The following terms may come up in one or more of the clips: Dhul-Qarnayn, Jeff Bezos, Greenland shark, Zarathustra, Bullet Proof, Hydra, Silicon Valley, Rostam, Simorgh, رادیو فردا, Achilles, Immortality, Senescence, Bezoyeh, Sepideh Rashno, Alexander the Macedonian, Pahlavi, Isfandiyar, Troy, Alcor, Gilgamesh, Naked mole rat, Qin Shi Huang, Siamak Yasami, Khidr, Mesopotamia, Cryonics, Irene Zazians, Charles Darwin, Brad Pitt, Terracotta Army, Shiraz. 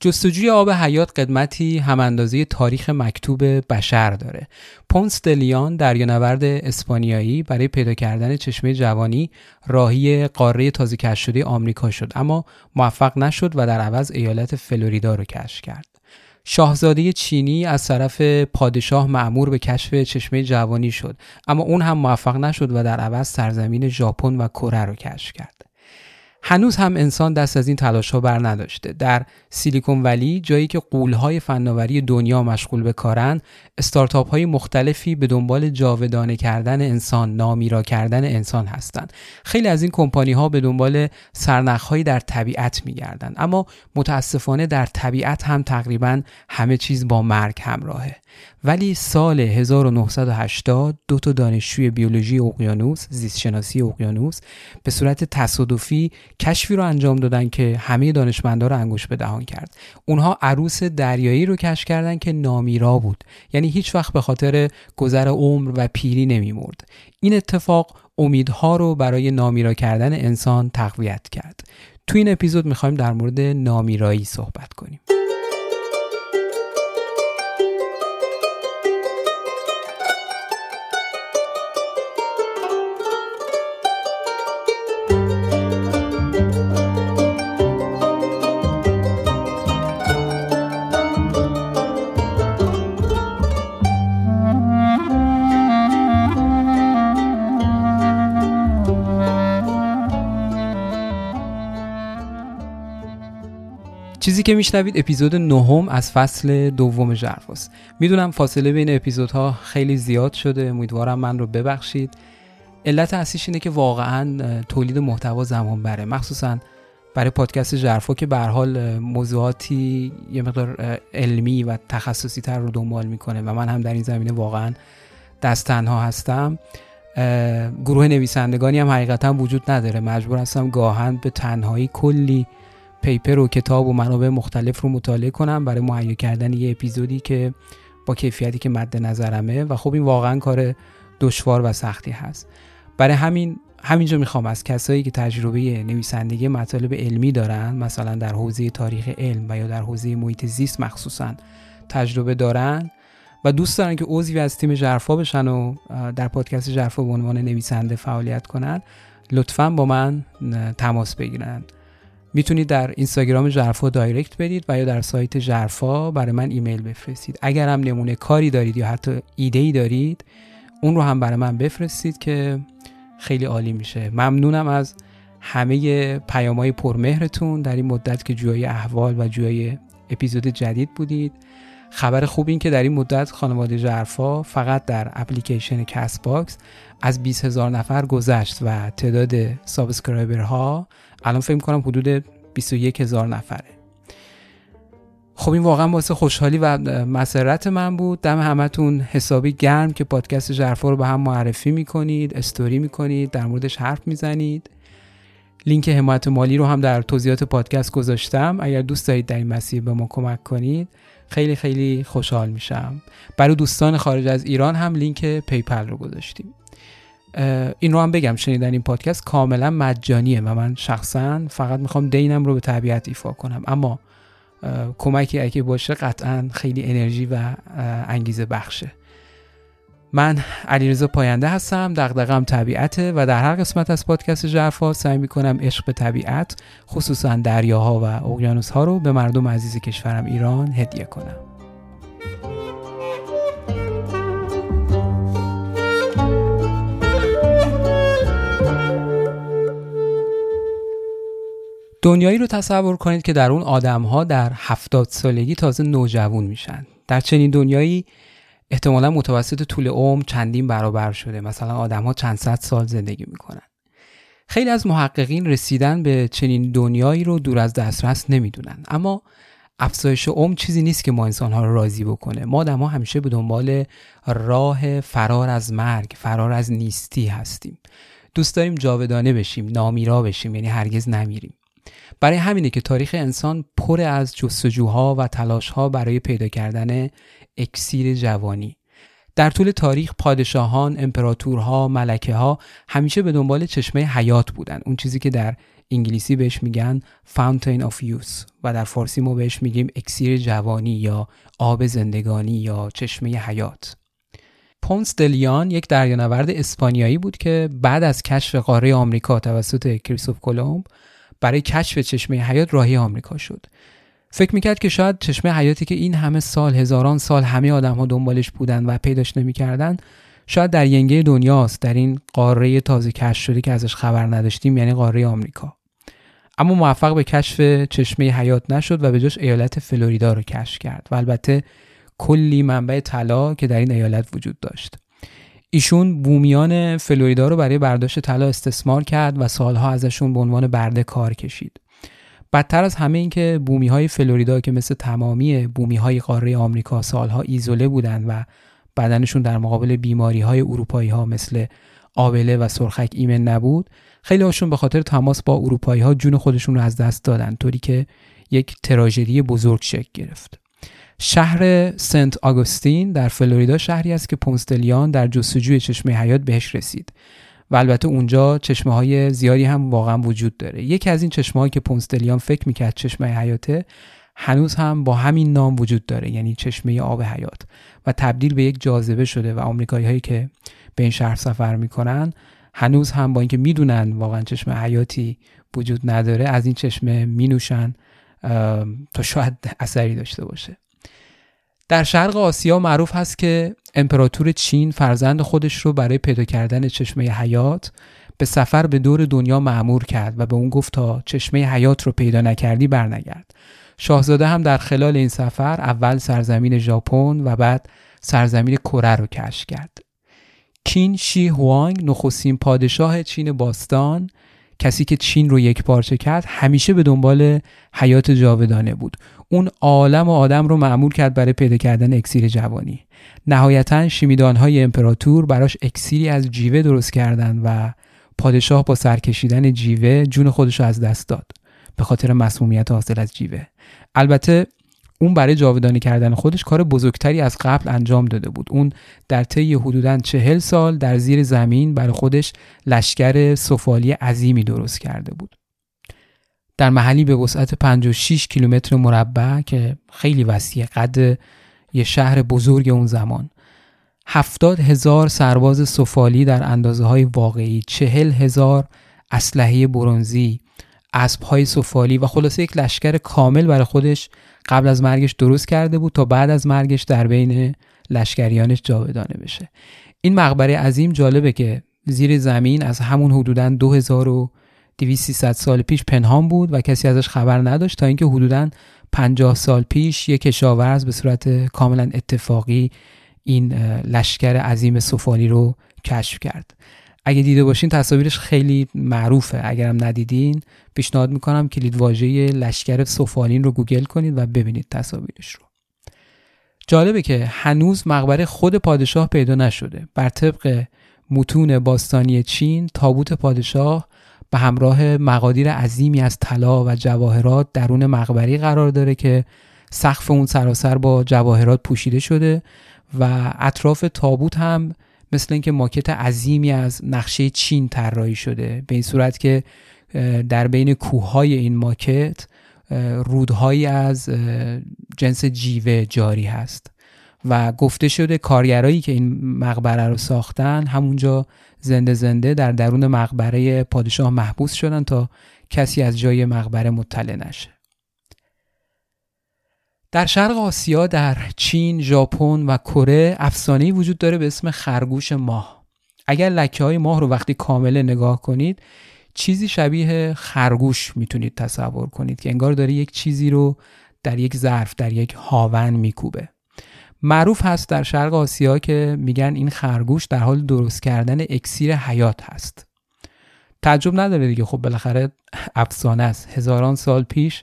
جستجوی آب حیات قدمتی هم اندازه تاریخ مکتوب بشر داره. پونس د لیون دریانورد اسپانیایی برای پیدا کردن چشمه جوانی راهی قاره تازه کشف شده آمریکا شد، اما موفق نشد و در عوض ایالت فلوریدا رو کشف کرد. شاهزاده چینی از طرف پادشاه مأمور به کشف چشمه جوانی شد، اما اون هم موفق نشد و در عوض سرزمین ژاپن و کره رو کشف کرد. هنوز هم انسان دست از این تلاش‌ها بر نداشته. در سیلیکون ولی، جایی که غول‌های فناوری دنیا مشغول به کارن، استارتاپ‌های مختلفی به دنبال جاودانه کردن انسان، نامیرا کردن انسان هستند. خیلی از این کمپانی‌ها به دنبال سرنخ‌هایی در طبیعت می‌گردند، اما متأسفانه در طبیعت هم تقریباً همه چیز با مرگ همراهه. ولی سال 1980 دو تا دانشجوی بیولوژی اقیانوس، زیستشناسی اقیانوس، به صورت تصادفی کشفی رو انجام دادن که همه دانشمندا رو انگشت به دهان کرد. اونها عروس دریایی رو کشف کردن که نامیرا بود، یعنی هیچ وقت به خاطر گذر عمر و پیری نمی‌مرد. این اتفاق امیدها رو برای نامیرا کردن انسان تقویت کرد. تو این اپیزود می‌خوایم در مورد نامیرایی صحبت کنیم. چیزی که میشنوید اپیزود 9 از فصل 2 ژرفاست. میدونم فاصله بین اپیزودها خیلی زیاد شده، امیدوارم من رو ببخشید. علت اصلیش اینه که واقعا تولید محتوا زمان بره، مخصوصا برای پادکست ژرفا که به هر حال موضوعاتی یه مقدار علمی و تخصصی تر رو دنبال میکنه و من هم در این زمینه واقعا دست تنها هستم. گروه نویسندگانی هم حقیقتا وجود نداره، مجبور هستم گاهن به تنهایی کلی پیپر و کتاب و منابع مختلف رو مطالعه کنم برای مهیا کردن یه اپیزودی که با کیفیتی که مد نظرمه و خب این واقعا کار دشوار و سختی هست. برای همینجا میخوام از کسایی که تجربه نویسندگی مطالب علمی دارن، مثلا در حوزه تاریخ علم و یا در حوزه محیط زیست مخصوصا تجربه دارن و دوست دارن که عضوی از تیم ژرفا بشن و در پادکست ژرفا به عنوان نویسنده فعالیت کنن، لطفاً با من تماس بگیرن. میتونید در اینستاگرام ژرفا دایرکت بدید و یا در سایت ژرفا برای من ایمیل بفرستید. اگر هم نمونه کاری دارید یا حتی ایده‌ای دارید، اون رو هم برای من بفرستید که خیلی عالی میشه. ممنونم از همه پیام‌های پرمهرتون در این مدت که جویای احوال و جویای اپیزود جدید بودید. خبر خوب این که در این مدت خانواده ژرفا فقط در اپلیکیشن کست باکس از 20000 نفر گذشت و تعداد سابسکرایبرها الان فکر می‌کنم حدود 21000 نفره. خب این واقعا واسه خوشحالی و مسرت من بود. دم همتون حسابی گرم که پادکست ژرفا رو به هم معرفی می‌کنید، استوری می‌کنید، در موردش حرف می‌زنید. لینک حمایت مالی رو هم در توضیحات پادکست گذاشتم. اگر دوست دارید در این مسیر به ما کمک کنید، خیلی خیلی خوشحال میشم. برای دوستان خارج از ایران هم لینک پیپل رو گذاشتیم. این رو هم بگم شنیدن این پادکست کاملا مجانیه و من شخصا فقط میخوام دینم رو به طبیعت ایفا کنم، اما کمکی اگه باشه قطعا خیلی انرژی و انگیزه بخشه. من علیرضا پاینده هستم، دغدغه‌م طبیعته و در هر قسمت از پادکست ژرفا سعی میکنم عشق به طبیعت، خصوصا دریاها و اقیانوس‌ها رو به مردم عزیز کشورم ایران هدیه کنم. دنیایی رو تصور کنید که در اون آدم‌ها در 70 سالگی تازه نوجوان میشن. در چنین دنیایی احتمالا متوسط طول عمر چندین برابر شده، مثلا آدم‌ها چند صد سال زندگی می‌کنن. خیلی از محققین رسیدن به چنین دنیایی رو دور از دسترس نمی‌دونن، اما افزایش عمر چیزی نیست که ما انسان‌ها رو راضی بکنه. ما آدم‌ها همیشه به دنبال راه فرار از مرگ، فرار از نیستی هستیم. دوست داریم جاودانه بشیم، نامیرا بشیم، یعنی هرگز نمیریم. برای همینه که تاریخ انسان پر از جستجوها و تلاشها برای پیدا کردن اکسیر جوانی. در طول تاریخ پادشاهان، امپراتورها، ملکه‌ها همیشه به دنبال چشمه حیات بودن، اون چیزی که در انگلیسی بهش میگن Fountain of Youth و در فارسی ما بهش میگیم اکسیر جوانی یا آب زندگانی یا چشمه حیات. پونس د لیون یک دریانورد اسپانیایی بود که بعد از کشف قاره آمریکا توسط کریستوف کلمب برای کشف چشمه حیات راهی آمریکا شد. فکر میکرد که شاید چشمه حیاتی که این همه سال، هزاران سال همه آدم‌ها دنبالش بودن و پیداش نمی‌کردن، شاید در ینگه دنیاست، در این قاره تازه کشف شده که ازش خبر نداشتیم، یعنی قاره آمریکا. اما موفق به کشف چشمه حیات نشد و به جاش ایالت فلوریدا رو کشف کرد و البته کلی منبع طلا که در این ایالت وجود داشت. ایشون بومیان فلوریدا رو برای برداشت طلا استثمار کرد و سالها ازشون به عنوان برده کار کشید. بدتر از همه این که بومی‌های فلوریدا که مثل تمامی بومی‌های قاره آمریکا سالها ایزوله بودند و بدنشون در مقابل بیماری‌های اروپایی‌ها مثل آبله و سرخک ایمن نبود، خیلی هاشون به خاطر تماس با اروپایی‌ها جون خودشون رو از دست دادن، طوری که یک تراژدی بزرگ شکل گرفت. شهر سنت آگوستین در فلوریدا شهری است که پونس د لیون در جستجوی چشمه حیات بهش رسید و البته اونجا چشمه‌های زیادی هم واقعا وجود داره. یکی از این چشمه‌هایی که پونس د لیون فکر می‌کرد چشمه حیاته هنوز هم با همین نام وجود داره، یعنی چشمه آب حیات، و تبدیل به یک جاذبه شده و آمریکایی‌هایی که به این شهر سفر می‌کنن هنوز هم با اینکه می‌دونن واقعا چشمه حیاتی وجود نداره از این چشمه می‌نوشن تا شاید اثری داشته باشه. در شرق آسیا معروف هست که امپراتور چین فرزند خودش رو برای پیدا کردن چشمه حیات به سفر به دور دنیا مأمور کرد و به اون گفت تا چشمه حیات رو پیدا نکردی برنگرد. شاهزاده هم در خلال این سفر اول سرزمین ژاپن و بعد سرزمین کره رو کشف کرد. کین شی هوانگ نخستین پادشاه چین باستان، کسی که چین رو یک پارچه کرد، همیشه به دنبال حیات جاودانه بود. اون عالم و آدم رو مأمور کرد برای پیدا کردن اکسیر جوانی. نهایتاً شیمیدان‌های امپراتور براش اکسیری از جیوه درست کردن و پادشاه با سرکشیدن جیوه جون خودش رو از دست داد به خاطر مسمومیت حاصل از جیوه. البته اون برای جاودانه کردن خودش کار بزرگتری از قبل انجام داده بود. اون در طی حدوداً 40 سال در زیر زمین برای خودش لشکر سفالی عظیمی درست کرده بود. در محلی به وسعت 56 کیلومتر مربع که خیلی وسیع، قد یه شهر بزرگ اون زمان، 70,000 سرباز سفالی در اندازه‌های واقعی، 40,000 اسلحه برنزی، اسب‌های سفالی و خلاصه یک لشکر کامل برای خودش قبل از مرگش درست کرده بود تا بعد از مرگش در بین لشکریانش جاودانه بشه. این مقبره عظیم جالبه که زیر زمین از همون حدوداً 2200 سال پیش پنهان بود و کسی ازش خبر نداشت تا اینکه حدوداً 50 سال پیش یک کشاورز به صورت کاملاً اتفاقی این لشکر عظیم سفالی رو کشف کرد. اگه دیده باشین تصاویرش خیلی معروفه، اگرم ندیدین پیشنهاد میکنم کلید واژه لشکر سفالین رو گوگل کنید و ببینید تصاویرش رو. جالبه که هنوز مقبره خود پادشاه پیدا نشده. بر طبق متون باستانی چین تابوت پادشاه به همراه مقادیر عظیمی از طلا و جواهرات درون مقبره قرار داره که سقف اون سراسر با جواهرات پوشیده شده و اطراف تابوت هم مثل اینکه ماکت عظیمی از نقشه چین طراحی شده، به این صورت که در بین کوههای این ماکت رودهایی از جنس جیوه جاری هست و گفته شده کارگرایی که این مقبره رو ساختن همونجا زنده زنده در درون مقبره پادشاه محبوس شدن تا کسی از جای مقبره مطلع نشه. در شرق آسیا، در چین، ژاپن و کره افسانه‌ای وجود داره به اسم خرگوش ماه. اگر لکه‌های ماه رو وقتی کامله نگاه کنید، چیزی شبیه خرگوش میتونید تصور کنید که انگار داره یک چیزی رو در یک ظرف، در یک هاون میکوبه. معروف هست در شرق آسیا که میگن این خرگوش در حال درست کردن اکسیر حیات هست. تعجب نداره دیگه، خب بالاخره افسانه است. هزاران سال پیش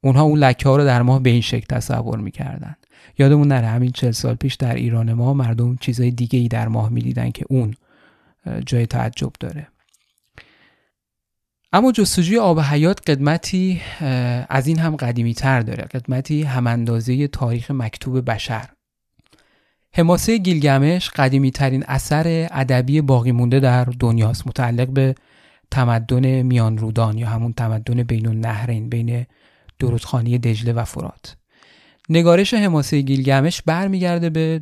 اونها اون لکه ها رو در ماه به این شکل تصور میکردن. یادمون نره همین 40 سال پیش در ایران ما مردم چیزای دیگه ای در ماه میدیدن که اون جای تعجب داره. اما جستجوی آب حیات قدمتی از این هم قدیمی تر داره، قدمتی هم اندازه تاریخ مکتوب بشر. حماسه گیلگمش قدیمی ترین اثر ادبی باقی مونده در دنیاست، متعلق به تمدن میان رودان یا همون تمدن بین النهرین، بین درودخانه دجله و فرات. نگارش حماسه گیلگمش برمیگرده به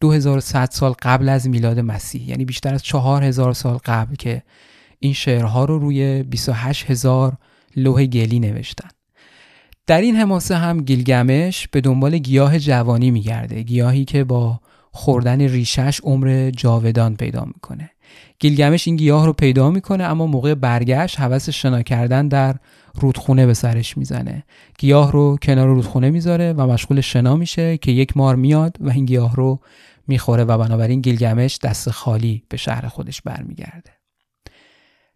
2100 سال قبل از میلاد مسیح، یعنی بیشتر از 4000 سال قبل که این شعرها رو روی 28000 لوح گلی نوشتن. در این حماسه هم گیلگمش به دنبال گیاه جوانی میگرده، گیاهی که با خوردن ریشش عمر جاودان پیدا میکنه. گیلگمش این گیاه رو پیدا میکنه، اما موقع برگشت هوس شنا کردن در رودخونه به سرش میزنه. گیاه رو کنار رودخونه میذاره و مشغول شنا میشه که یک مار میاد و این گیاه رو میخوره و بنابراین گیلگمش دست خالی به شهر خودش برمیگرده.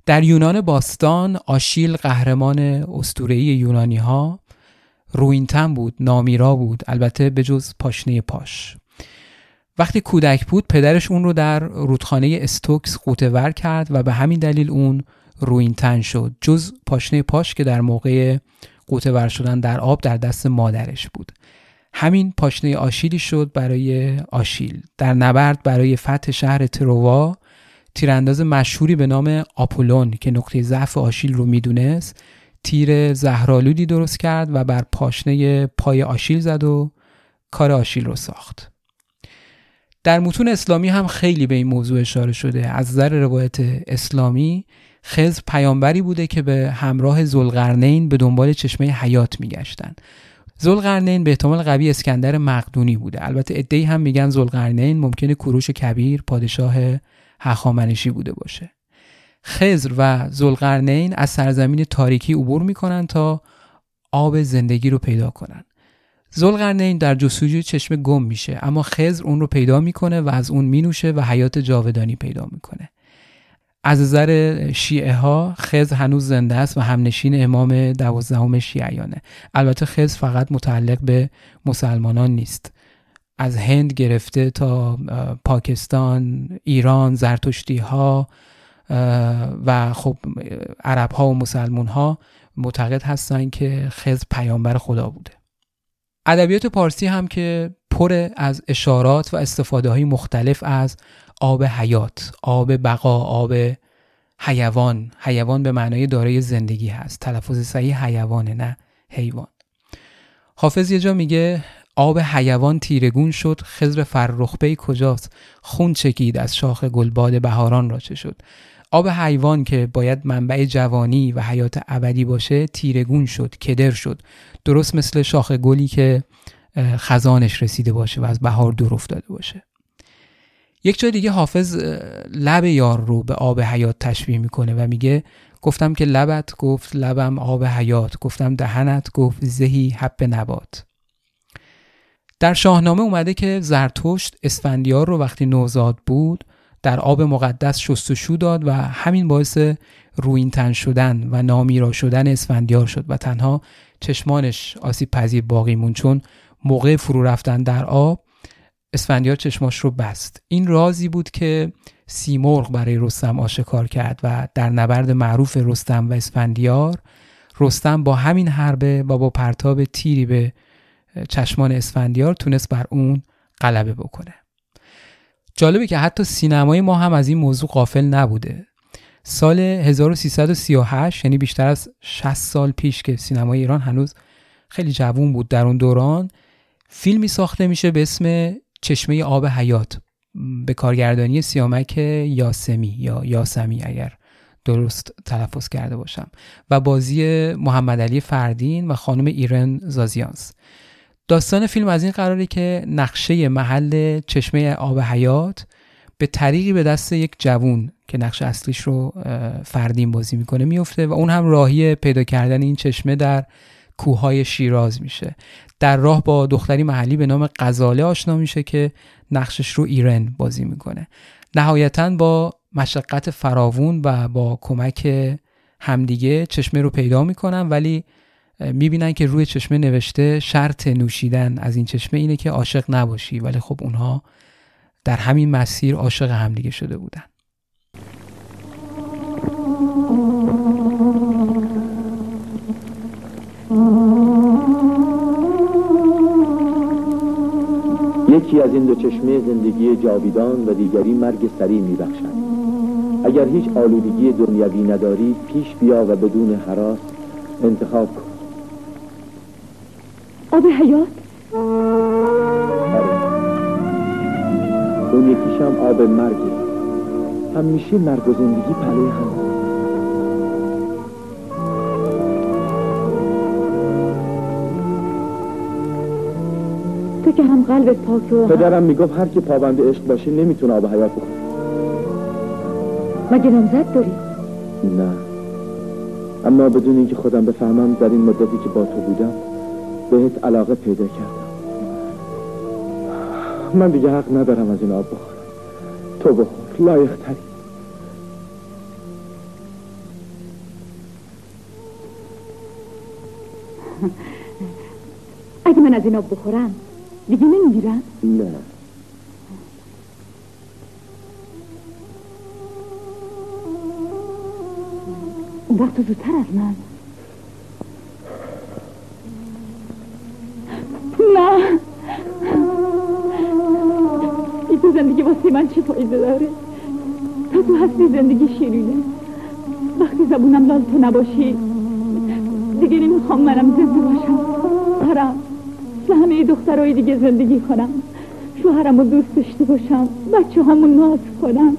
در یونان باستان آشیل قهرمان اسطوره‌ای یونانی‌ها روینتن بود، نامیرا بود، البته به جز پاشنه پاش. وقتی کودک بود پدرش اون رو در رودخانه استوکس قوطه‌ور کرد و به همین دلیل اون روینتن شد، جز پاشنه پاش که در موقع قوطه‌ور شدن در آب در دست مادرش بود. همین پاشنه آشیلی شد برای آشیل. در نبرد برای فتح شهر تروا تیرانداز مشهوری به نام آپولون که نقطه ضعف آشیل رو میدونست تیر زهرآلودی درست کرد و بر پاشنه پای آشیل زد و کار آشیل رو ساخت. در متون اسلامی هم خیلی به این موضوع اشاره شده. از نظر روایت اسلامی خضر پیامبری بوده که به همراه ذوالقرنین به دنبال چشمه حیات میگشتن. ذوالقرنین به احتمال قوی اسکندر مقدونی بوده. البته عده‌ای هم میگن ذوالقرنین ممکنه کوروش کبیر پادشاه هخامنشی بوده باشه. خضر و ذوالقرنین از سرزمین تاریکی عبور میکنن تا آب زندگی رو پیدا کنن. ذوالقرنین در جستجوی چشمه گم میشه، اما خضر اون رو پیدا میکنه و از اون مینوشه و حیات جاودانی پیدا میکنه. از نظر شیعه ها خضر هنوز زنده است و همنشین امام 12 شیعیانه. البته خضر فقط متعلق به مسلمانان نیست، از هند گرفته تا پاکستان، ایران، زرتشتی ها و خب عرب ها و مسلمون ها معتقد هستن که خضر پیامبر خدا بوده. ادبیات پارسی هم که پر از اشارات و استفاده های مختلف از آب حیات، آب بقا، آب حیوان. حیوان به معنای دارای زندگی هست. تلفظ صحیح حیوانه نه حیوان. حافظ یه جا میگه آب حیوان تیرگون شد، خضر فرخ‌پی کجاست، خون چکید از شاخ گلباد بهاران را چه شد. آب حیوان که باید منبع جوانی و حیات ابدی باشه تیرگون شد، کدر شد، درست مثل شاخ گلی که خزانش رسیده باشه و از بهار دور افتاده باشه. یک جای دیگه حافظ لب یار رو به آب حیات تشبیه میکنه و میگه گفتم که لبت، گفت لبم آب حیات، گفتم دهنت، گفت زهی حب نبات. در شاهنامه اومده که زرتشت اسفندیار رو وقتی نوزاد بود در آب مقدس شستشو داد و همین باعث روینتن شدن و نامیرا شدن اسفندیار شد و تنها چشمانش آسیب پذیر باقی موند، چون موقع فرو رفتن در آب اسفندیار چشماش رو بست. این رازی بود که سیمرغ برای رستم آشکار کرد و در نبرد معروف رستم و اسفندیار رستم با همین حربه و با پرتاب تیری به چشمان اسفندیار تونست بر اون غلبه بکنه. جالبه که حتی سینمای ما هم از این موضوع غافل نبوده. سال 1338، یعنی بیشتر از 60 سال پیش که سینمای ایران هنوز خیلی جوان بود، در اون دوران فیلمی ساخته میشه به اسم چشمه آب حیات به کارگردانی سیامک یاسمی یا یاسمی اگر درست تلفظ کرده باشم و بازی محمد علی فردین و خانم ایرن زازیانس. داستان فیلم از این قراره که نقشه محل چشمه آب حیات به طریقی به دست یک جوون که نقش اصلیش رو فردین بازی میکنه میفته و اون هم راهی پیدا کردن این چشمه در کوههای شیراز میشه. در راه با دختری محلی به نام غزاله آشنا میشه که نقشش رو ایرن بازی میکنه. نهایتاً با مشقت فراوون و با کمک همدیگه چشمه رو پیدا میکنن، ولی میبینن که روی چشمه نوشته شرط نوشیدن از این چشمه اینه که عاشق نباشی، ولی خب اونها در همین مسیر عاشق همدیگه شده بودن. یکی از این دو چشمه زندگی جاودان و دیگری مرگ سری میبخشند. اگر هیچ آلودگی دنیوی نداری، پیش بیا و بدون هراس انتخاب کن. آب حیات؟ آره. اون یکیشم آب مرگه. همیشه مرگ و زندگی پلوی هم. تو که هم قلبت پاک و پدرم میگفت هر که پابند عشق باشه نمیتونه آب حیات بخوره. مگه نامزد داری؟ نه، اما بدون اینکه خودم بفهمم در این مدتی که با تو بودم بهت علاقه پیدا کردم. من دیگه حق ندارم از این آب بخورم. تو بخور، لایق تری. اگه من از این آب بخورم دیگه نمیمیرم؟ نه. اون وقت زودتر از من. نه، این زندگی واسه من چه فایده داره؟ تا تو هستی زندگی شیرینه. وقتی زبونم لال تو نباشی دیگه نمیخوام منم زنده باشم. قرارم همه دخترهای دیگه زندگی کنم، شوهرم رو دوست داشته باشم، بچه همون ناز کنم.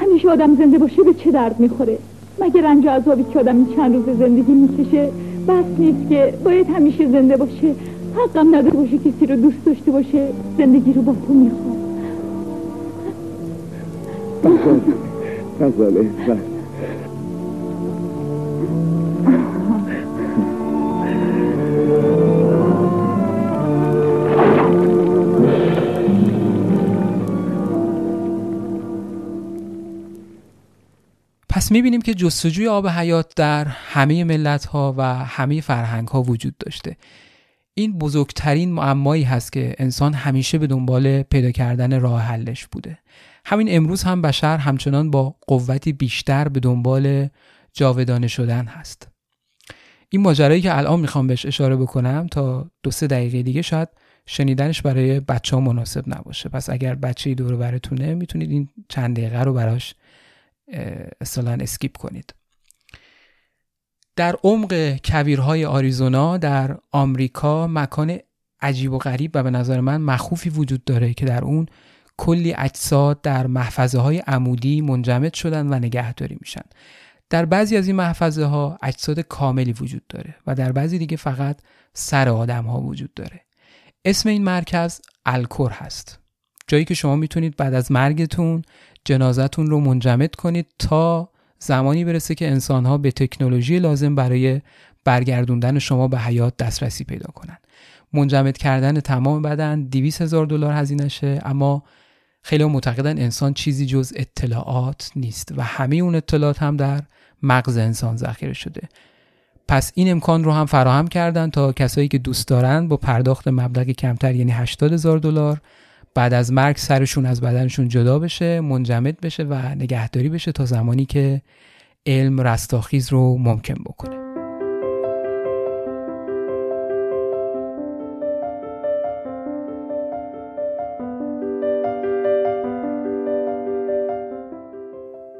همیشه آدم زنده باشه به چه درد میخوره؟ مگه رنج و عذابی که آدم این چند روز زندگی میکشه بس نیست که باید همیشه زنده باشه؟ حقم نداره باشه کسی رو دوست داشته باشه. زندگی رو با تو میخوام. غزاله می‌بینیم که جستجوی آب حیات در همه ملت‌ها و همه فرهنگ‌ها وجود داشته. این بزرگترین معمایی هست که انسان همیشه به دنبال پیدا کردن راه حلش بوده. همین امروز هم بشر همچنان با قوتی بیشتر به دنبال جاودانه شدن هست. این ماجرایی که الان میخوام بهش اشاره بکنم تا 2-3 دقیقه دیگه شاید شنیدنش برای بچه‌ها مناسب نباشه. پس اگر بچه‌ای دور و برتونه میتونید این چند دقیقه رو براش اصطلاحاً اسکیپ کنید. در عمق کویرهای آریزونا در آمریکا مکان عجیب و غریب و به نظر من مخوفی وجود داره که در اون کلی اجساد در محفظه‌های عمودی منجمد شدن و نگهداری میشن. در بعضی از این محفظه‌ها اجساد کاملی وجود داره و در بعضی دیگه فقط سر آدم‌ها وجود داره. اسم این مرکز الکور هست. جایی که شما میتونید بعد از مرگتون جنازتون رو منجمد کنید تا زمانی برسه که انسان‌ها به تکنولوژی لازم برای برگردوندن شما به حیات دسترسی پیدا کنن. منجمد کردن تمام بدن $200,000 هزینه شه، اما خیلی معتقدن انسان چیزی جز اطلاعات نیست و همه اون اطلاعات هم در مغز انسان ذخیره شده. پس این امکان رو هم فراهم کردن تا کسایی که دوست دارن با پرداخت مبلغ کمتر، یعنی $80,000 بعد از مرگ سرشون از بدنشون جدا بشه، منجمد بشه و نگهداری بشه تا زمانی که علم رستاخیز رو ممکن بکنه.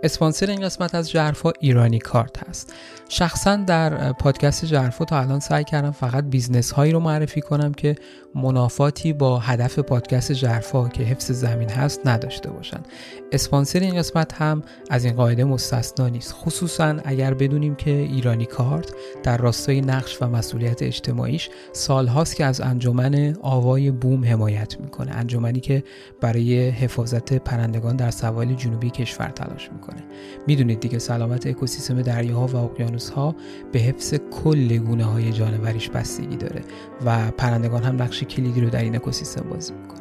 اسپانسر این قسمت از ژرفا ایرانی کارت هست. شخصا در پادکست ژرفا تا الان سعی کردم فقط بیزنس هایی رو معرفی کنم که منافاتی با هدف پادکست ژرفا که حفظ زمین هست نداشته باشن. اسپانسر این قسمت هم از این قاعده مستثنا نیست، خصوصا اگر بدونیم که ایرانی کارت در راستای نقش و مسئولیت اجتماعیش سالهاست که از انجمن آوای بوم حمایت میکنه، انجمنی که برای حفاظت پرندگان در سواحل جنوبی کشور تلاش میکنه. میدونید دیگه سلامت اکوسیستم دریاها و اقیانوس‌ها به حفظ کل گونه‌های جانوریش بستگی داره و پرندگان هم نقش کلیدی رو در این اکوسیستم بازی میکنن.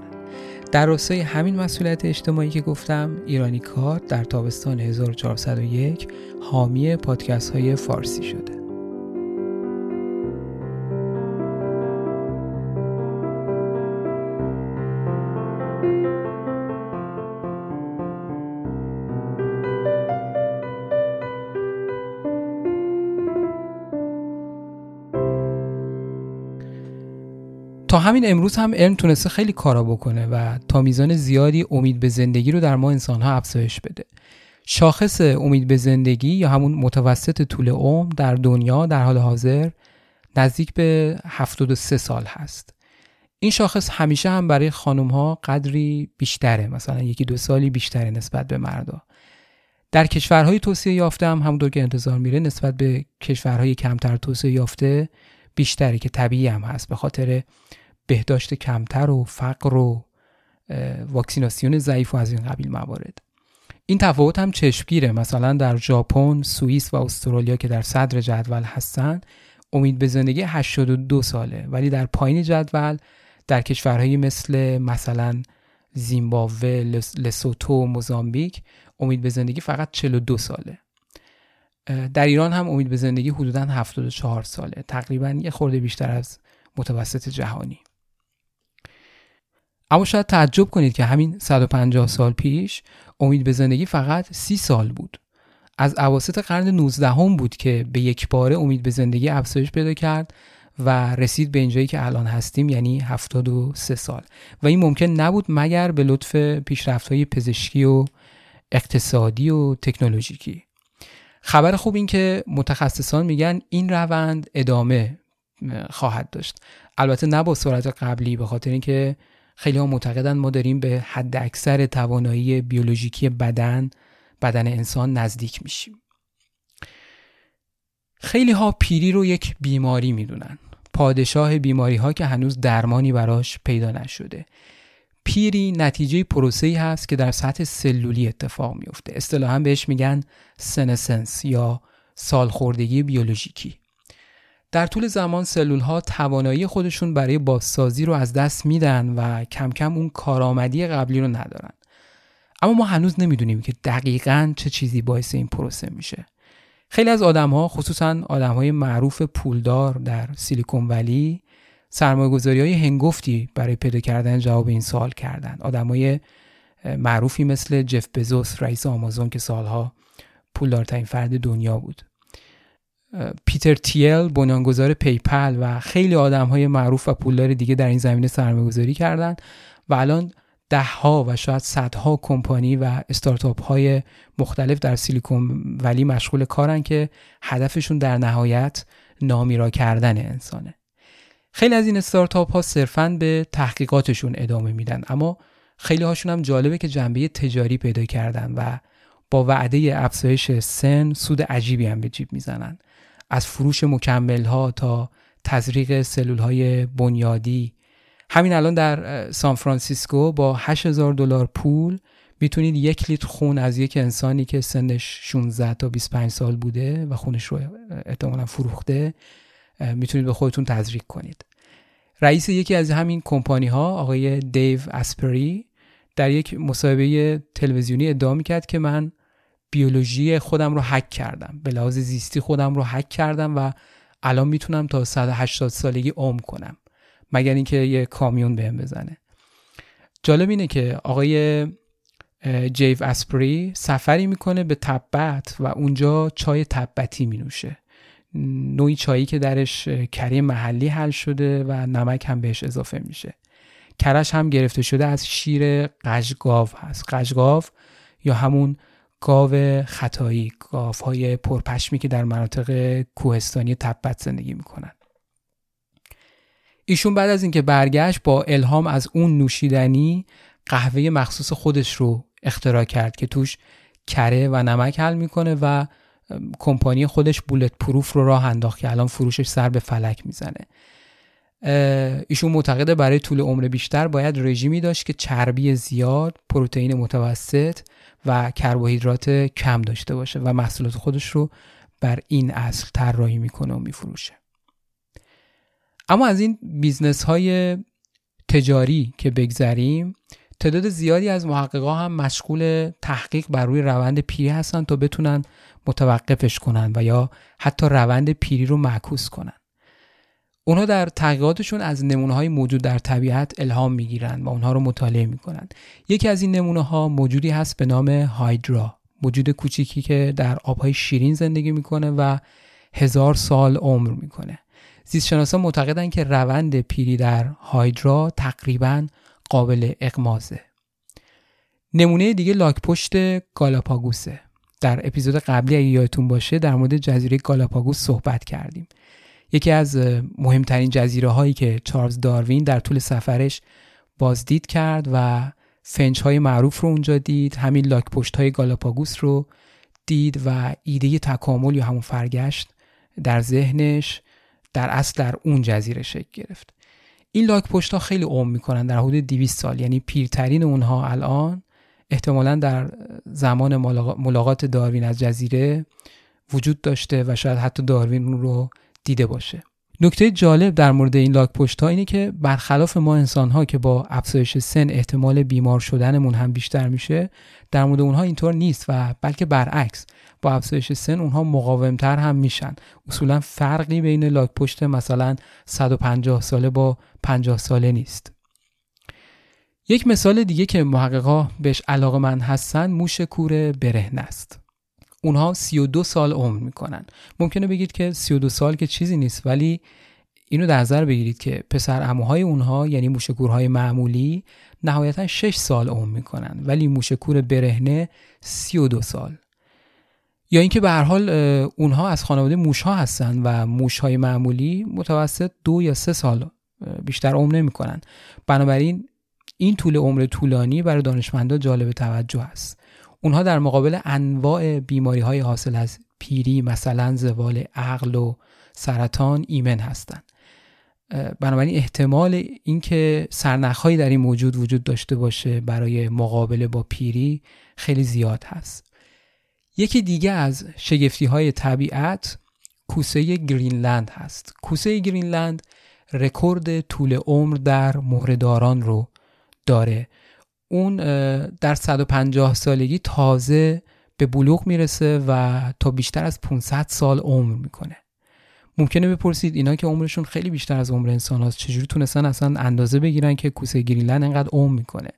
در راستای همین مسئولیت اجتماعی که گفتم، ایرانی کارت در تابستان 1401 حامی پادکست‌های فارسی شده. تا همین امروز هم علم تونسته خیلی کارا بکنه و تا میزان زیادی امید به زندگی رو در ما انسان‌ها افزایش بده. شاخص امید به زندگی یا همون متوسط طول عمر در دنیا در حال حاضر نزدیک به 73 سال هست. این شاخص همیشه هم برای خانم‌ها قدری بیشتره، مثلا 1-2 سالی بیشتره نسبت به مردا. در کشورهای توسعه یافته هم همونطور که انتظار میره نسبت به کشورهای کمتر توسعه یافته بیشتره، که طبیعی هم هست به خاطر بهداشت کمتر و فقر و واکسیناسیون ضعیف و از این قبیل موارد. این تفاوت هم چشمگیره، مثلا در ژاپن، سوئیس و استرالیا که در صدر جدول هستن امید به زندگی 82 ساله، ولی در پایین جدول در کشورهایی مثلا زیمبابوه، لسوتو، موزامبیک امید به زندگی فقط 42 ساله. در ایران هم امید به زندگی حدوداً 74 ساله، تقریباً یه خورده بیشتر از متوسط جهانی. اما شاید تعجب کنید که همین 150 سال پیش امید به زندگی فقط 30 سال بود. از اواسط قرن 19 هم بود که به یک باره امید به زندگی افزایش پیدا کرد و رسید به اینجایی که الان هستیم، یعنی 73 سال. و این ممکن نبود مگر به لطف پیشرفت‌های پزشکی و اقتصادی و تکنولوژیکی. خبر خوب این که متخصصان میگن این روند ادامه خواهد داشت، البته نه با سرعت قبلی، به خاطر اینکه خیلی ها معتقدن ما داریم به حد اکثر توانایی بیولوژیکی بدن انسان نزدیک میشیم. خیلی ها پیری رو یک بیماری میدونن، پادشاه بیماری ها که هنوز درمانی براش پیدا نشده. پیری نتیجه پروسه‌ای هست که در سطح سلولی اتفاق میفته. اصطلاحاً بهش میگن سنسنس یا سالخوردگی بیولوژیکی. در طول زمان سلول‌ها توانایی خودشون برای بازسازی رو از دست میدن و کم کم اون کارآمدی قبلی رو ندارن. اما ما هنوز نمیدونیم که دقیقاً چه چیزی باعث این پروسه میشه. خیلی از آدم‌ها، خصوصاً آدم‌های معروف پولدار در سیلیکون ولی، سرمایه‌گذاری‌های هنگفتی برای پیدا کردن جواب این سوال کردن. آدمای معروفی مثل جف بزوس، رئیس آمازون که سالها پولدارترین فرد دنیا بود، پیتر تیل، بنیانگذار پیپل و خیلی آدم‌های معروف و پولدار دیگه در این زمینه سرمایه‌گذاری کردند و الان ده‌ها و شاید صدها کمپانی و استارتاپ‌های مختلف در سیلیکون ولی مشغول کارن که هدفشون در نهایت نامیرا کردن انسانه. خیلی از این استارتاپ ها صرفاً به تحقیقاتشون ادامه میدن، اما خیلی هاشون هم جالبه که جنبه تجاری پیدا کردن و با وعده افزایش سن سود عجیبی هم به جیب میزنن، از فروش مکمل ها تا تزریق سلول های بنیادی. همین الان در سان فرانسیسکو با $8,000 پول میتونید 1 لیتر خون از یک انسانی که سنش 16 تا 25 سال بوده و خونش رو احتمالاً فروخته میتونید به خودتون تزریق کنید. رئیس یکی از همین کمپانی ها، آقای دیو اسپری، در یک مصاحبه تلویزیونی ادعا میکرد که من بیولوژی خودم رو هک کردم، به لحاظ زیستی خودم رو هک کردم و الان میتونم تا 180 سالگی عمر کنم، مگر اینکه یه کامیون بهم بزنه. جالب اینه که آقای دیو اسپری سفری میکنه به تبت و اونجا چای تبتی مینوشه، نوعی چایی که درش کره محلی حل شده و نمک هم بهش اضافه میشه. کرش هم گرفته شده از شیر قژگاو هست. قژگاو یا همون گاو خطایی، گاوهای پرپشمی که در مناطق کوهستانی تبت زندگی میکنن. ایشون بعد از اینکه برگشت با الهام از اون نوشیدنی قهوه مخصوص خودش رو اختراع کرد که توش کره و نمک حل میکنه و کمپانی خودش بولت پروف رو راه انداخت که الان فروشش سر به فلک میزنه. ایشون معتقده برای طول عمر بیشتر باید رژیمی داشت که چربی زیاد، پروتئین متوسط و کربوهیدرات کم داشته باشه و محصولات خودش رو بر این اصل طراحی میکنه و میفروشه. اما از این بیزنس های تجاری که بگذریم، تعداد زیادی از محققا هم مشغول تحقیق بر روی روند پیری هستن تا بتونن متوقفش کنن و یا حتی روند پیری رو معکوس کنن. اونها در تحقیقاتشون از نمونه‌های موجود در طبیعت الهام میگیرن و اونها رو مطالعه میکنن. یکی از این نمونه‌ها موجودی هست به نام هایدرا، موجود کوچیکی که در آبهای شیرین زندگی میکنه و 1000 سال عمر میکنه. زیستشناسان معتقدن که روند پیری در هایدرا تقریباً قابل اغمازه. نمونه دیگه لاک‌پشت گالاپاگوسه. در اپیزود قبلی اگه یادتون باشه در مورد جزیره گالاپاگوس صحبت کردیم. یکی از مهمترین جزیره هایی که چارلز داروین در طول سفرش بازدید کرد و فنج های معروف رو اونجا دید، همین لاک‌پشت های گالاپاگوس رو دید و ایده تکامل یا همون فرگشت در ذهنش در اصل در اون جزیره شکل گرفت. این لاک‌پشت‌ها خیلی عمر می‌کنن، در حدود 200 سال، یعنی پیرترین اونها الان احتمالاً در زمان ملاقات داروین از جزیره وجود داشته و شاید حتی داروین اون رو دیده باشه. نکته جالب در مورد این لاک‌پشت‌ها اینه که برخلاف ما انسان‌ها که با افزایش سن احتمال بیمار شدنمون هم بیشتر میشه، در مورد اونها اینطور نیست و بلکه برعکس، با افزایش سن اونها مقاومتر هم میشن. اصولا فرقی بین لاک‌پشت مثلا 150 ساله با 50 ساله نیست. یک مثال دیگه که محققا بهش علاقه‌مند هستن موش کور برهنه است. اونها 32 سال عمر میکنن. ممکنه بگید که 32 سال که چیزی نیست، ولی اینو در نظر بگیرید که پسر عموهای اونها یعنی موشکورهای معمولی نهایتاً 6 سال عمر میکنن، ولی موشکور برهنه 32 سال. یا اینکه به هر حال اونها از خانواده موش‌ها هستن و موش‌های معمولی متوسط 2 یا 3 سال بیشتر عمر نمی‌کنن. بنابراین این طول عمر طولانی برای دانشمندا جالب توجه است. اونها در مقابل انواع بیماری‌های حاصل از پیری مثلا زوال عقل و سرطان ایمن هستند. بنابراین احتمال اینکه سرنخ‌هایی در این موجود وجود داشته باشه برای مقابله با پیری خیلی زیاد هست. یکی دیگه از شگفتی‌های طبیعت کوسه گرینلند هست. کوسه گرینلند رکورد طول عمر در مهرداران رو داره. اون در 150 سالگی تازه به بلوغ میرسه و تا بیشتر از 500 سال عمر میکنه. ممکنه بپرسید اینا که عمرشون خیلی بیشتر از عمر انسان هاست چجوری تونستن اصلا اندازه بگیرن که کوسه گرینلند انقدر عمر میکنه؟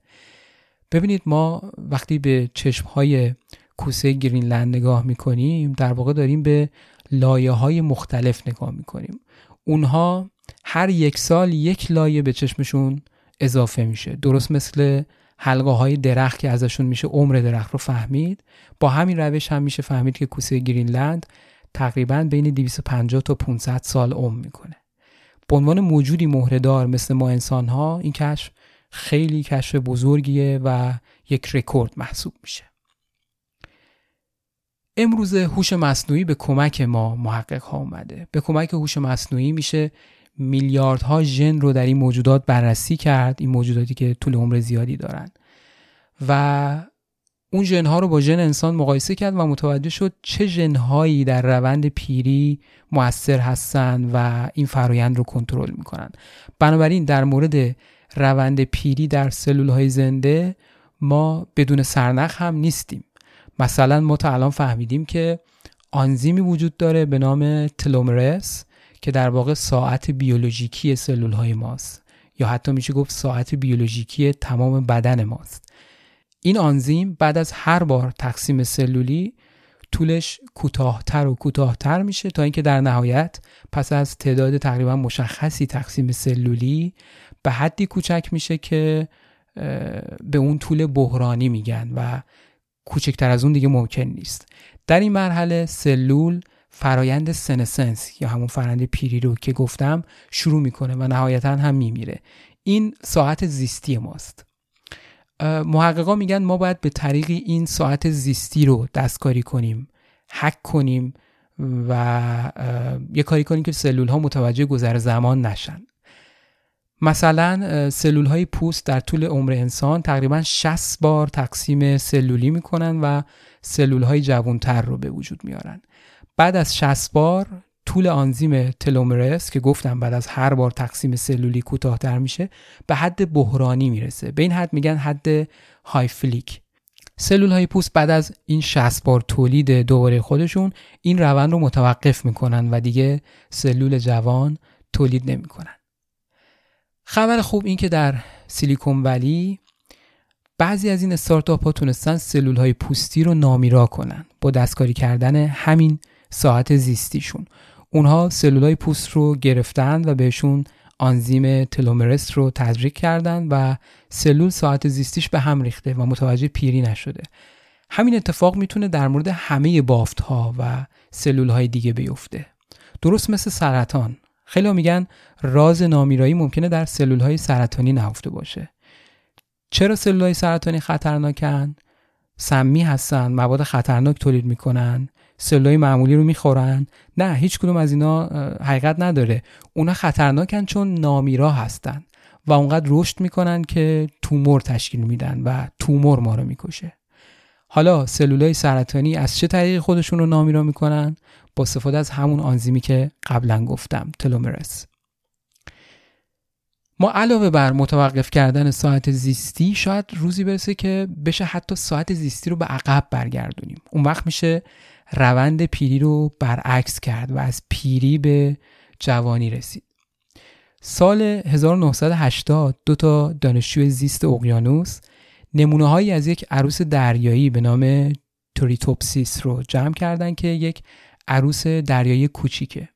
ببینید، ما وقتی به چشم‌های کوسه گرینلند نگاه میکنیم در واقع داریم به لایه های مختلف نگاه میکنیم. اونها هر یک سال یک لایه به چشمشون اضافه میشه، درست مثل حلقه های درخت که ازشون میشه عمر درخت رو فهمید. با همین روش هم میشه فهمید که کوسه گرینلند تقریبا بین 250 تا 500 سال عمر میکنه. به عنوان موجودی مهردار مثل ما انسان ها این کشف خیلی کشف بزرگیه و یک رکورد محسوب میشه. امروز هوش مصنوعی به کمک ما محقق ها اومده. به کمک هوش مصنوعی میشه میلیاردها ژن رو در این موجودات بررسی کرد، این موجوداتی که طول عمر زیادی دارن، و اون ژن ها رو با ژن انسان مقایسه کرد و متوجه شد چه ژن هایی در روند پیری مؤثر هستن و این فرایند رو کنترل میکنن. بنابراین در مورد روند پیری در سلول های زنده ما بدون سرنخ هم نیستیم. مثلا ما تا الان فهمیدیم که آنزیمی وجود داره به نام تلومرس که در واقع ساعت بیولوژیکی سلول‌های ماست، یا حتی میشه گفت ساعت بیولوژیکی تمام بدن ماست. این آنزیم بعد از هر بار تقسیم سلولی طولش کوتاه‌تر و کوتاه‌تر میشه تا اینکه در نهایت پس از تعداد تقریبا مشخصی تقسیم سلولی به حدی کوچک میشه که به اون طول بحرانی میگن و کوچکتر از اون دیگه ممکن نیست. در این مرحله سلول فرایند سنسنس یا همون فرآیند پیری رو که گفتم شروع میکنه و نهایتاً هم میمیره. این ساعت زیستی ماست. محققا میگن ما باید به طریق این ساعت زیستی رو دستکاری کنیم، هک کنیم و یه کاری کنیم که سلول ها متوجه گذر زمان نشن. مثلا سلول های پوست در طول عمر انسان تقریبا 60 بار تقسیم سلولی میکنن و سلول های جوانتر رو به وجود میارن. بعد از 60 بار طول آنزیم تلومرز که گفتم بعد از هر بار تقسیم سلولی کوتاه‌تر میشه به حد بحرانی میرسه. به این حد میگن حد های فلیک. سلول های پوست بعد از این 60 بار تولید دوباره خودشون این روند رو متوقف میکنن و دیگه سلول جوان تولید نمیکنن. خبر خوب این که در سیلیکون ولی بعضی از این استارتاپ ها تونستن سلول های پوستی رو نامیرا کنن با دستکاری کردن همین ساعت زیستیشون. اونها سلولای پوست رو گرفتن و بهشون آنزیم تلومرس رو تزریق کردن و سلول ساعت زیستیش به هم ریخته و متوجه پیری نشده. همین اتفاق میتونه در مورد همه بافت‌ها و سلول‌های دیگه بیفته. درست مثل سرطان. خیلی‌ها میگن راز نامیرایی ممکنه در سلول‌های سرطانی نهفته باشه. چرا سلول‌های سرطانی خطرناکن؟ سمی هستن، مواد خطرناک تولید میکنن، سلول‌های معمولی رو میخورن. نه، هیچ کدوم از اینا حقیقت نداره. اونا خطرناکن چون نامیرا هستن و اونقدر رشد میکنن که تومور تشکیل میدن و تومور ما رو میکشه. حالا سلولای سرطانی از چه طریق خودشون رو نامیرا میکنن؟ با استفاده از همون آنزیمی که قبلا گفتم، تلومرز. ما علاوه بر متوقف کردن ساعت زیستی، شاید روزی برسه که بشه حتی ساعت زیستی رو به عقب برگردونیم. اون وقت میشه روند پیری رو برعکس کرد و از پیری به جوانی رسید. سال 1980 دو تا دانشجوی زیست اقیانوس نمونه هایی از یک عروس دریایی به نام تریتوپسیس رو جمع کردن که یک عروس دریایی کوچیکه.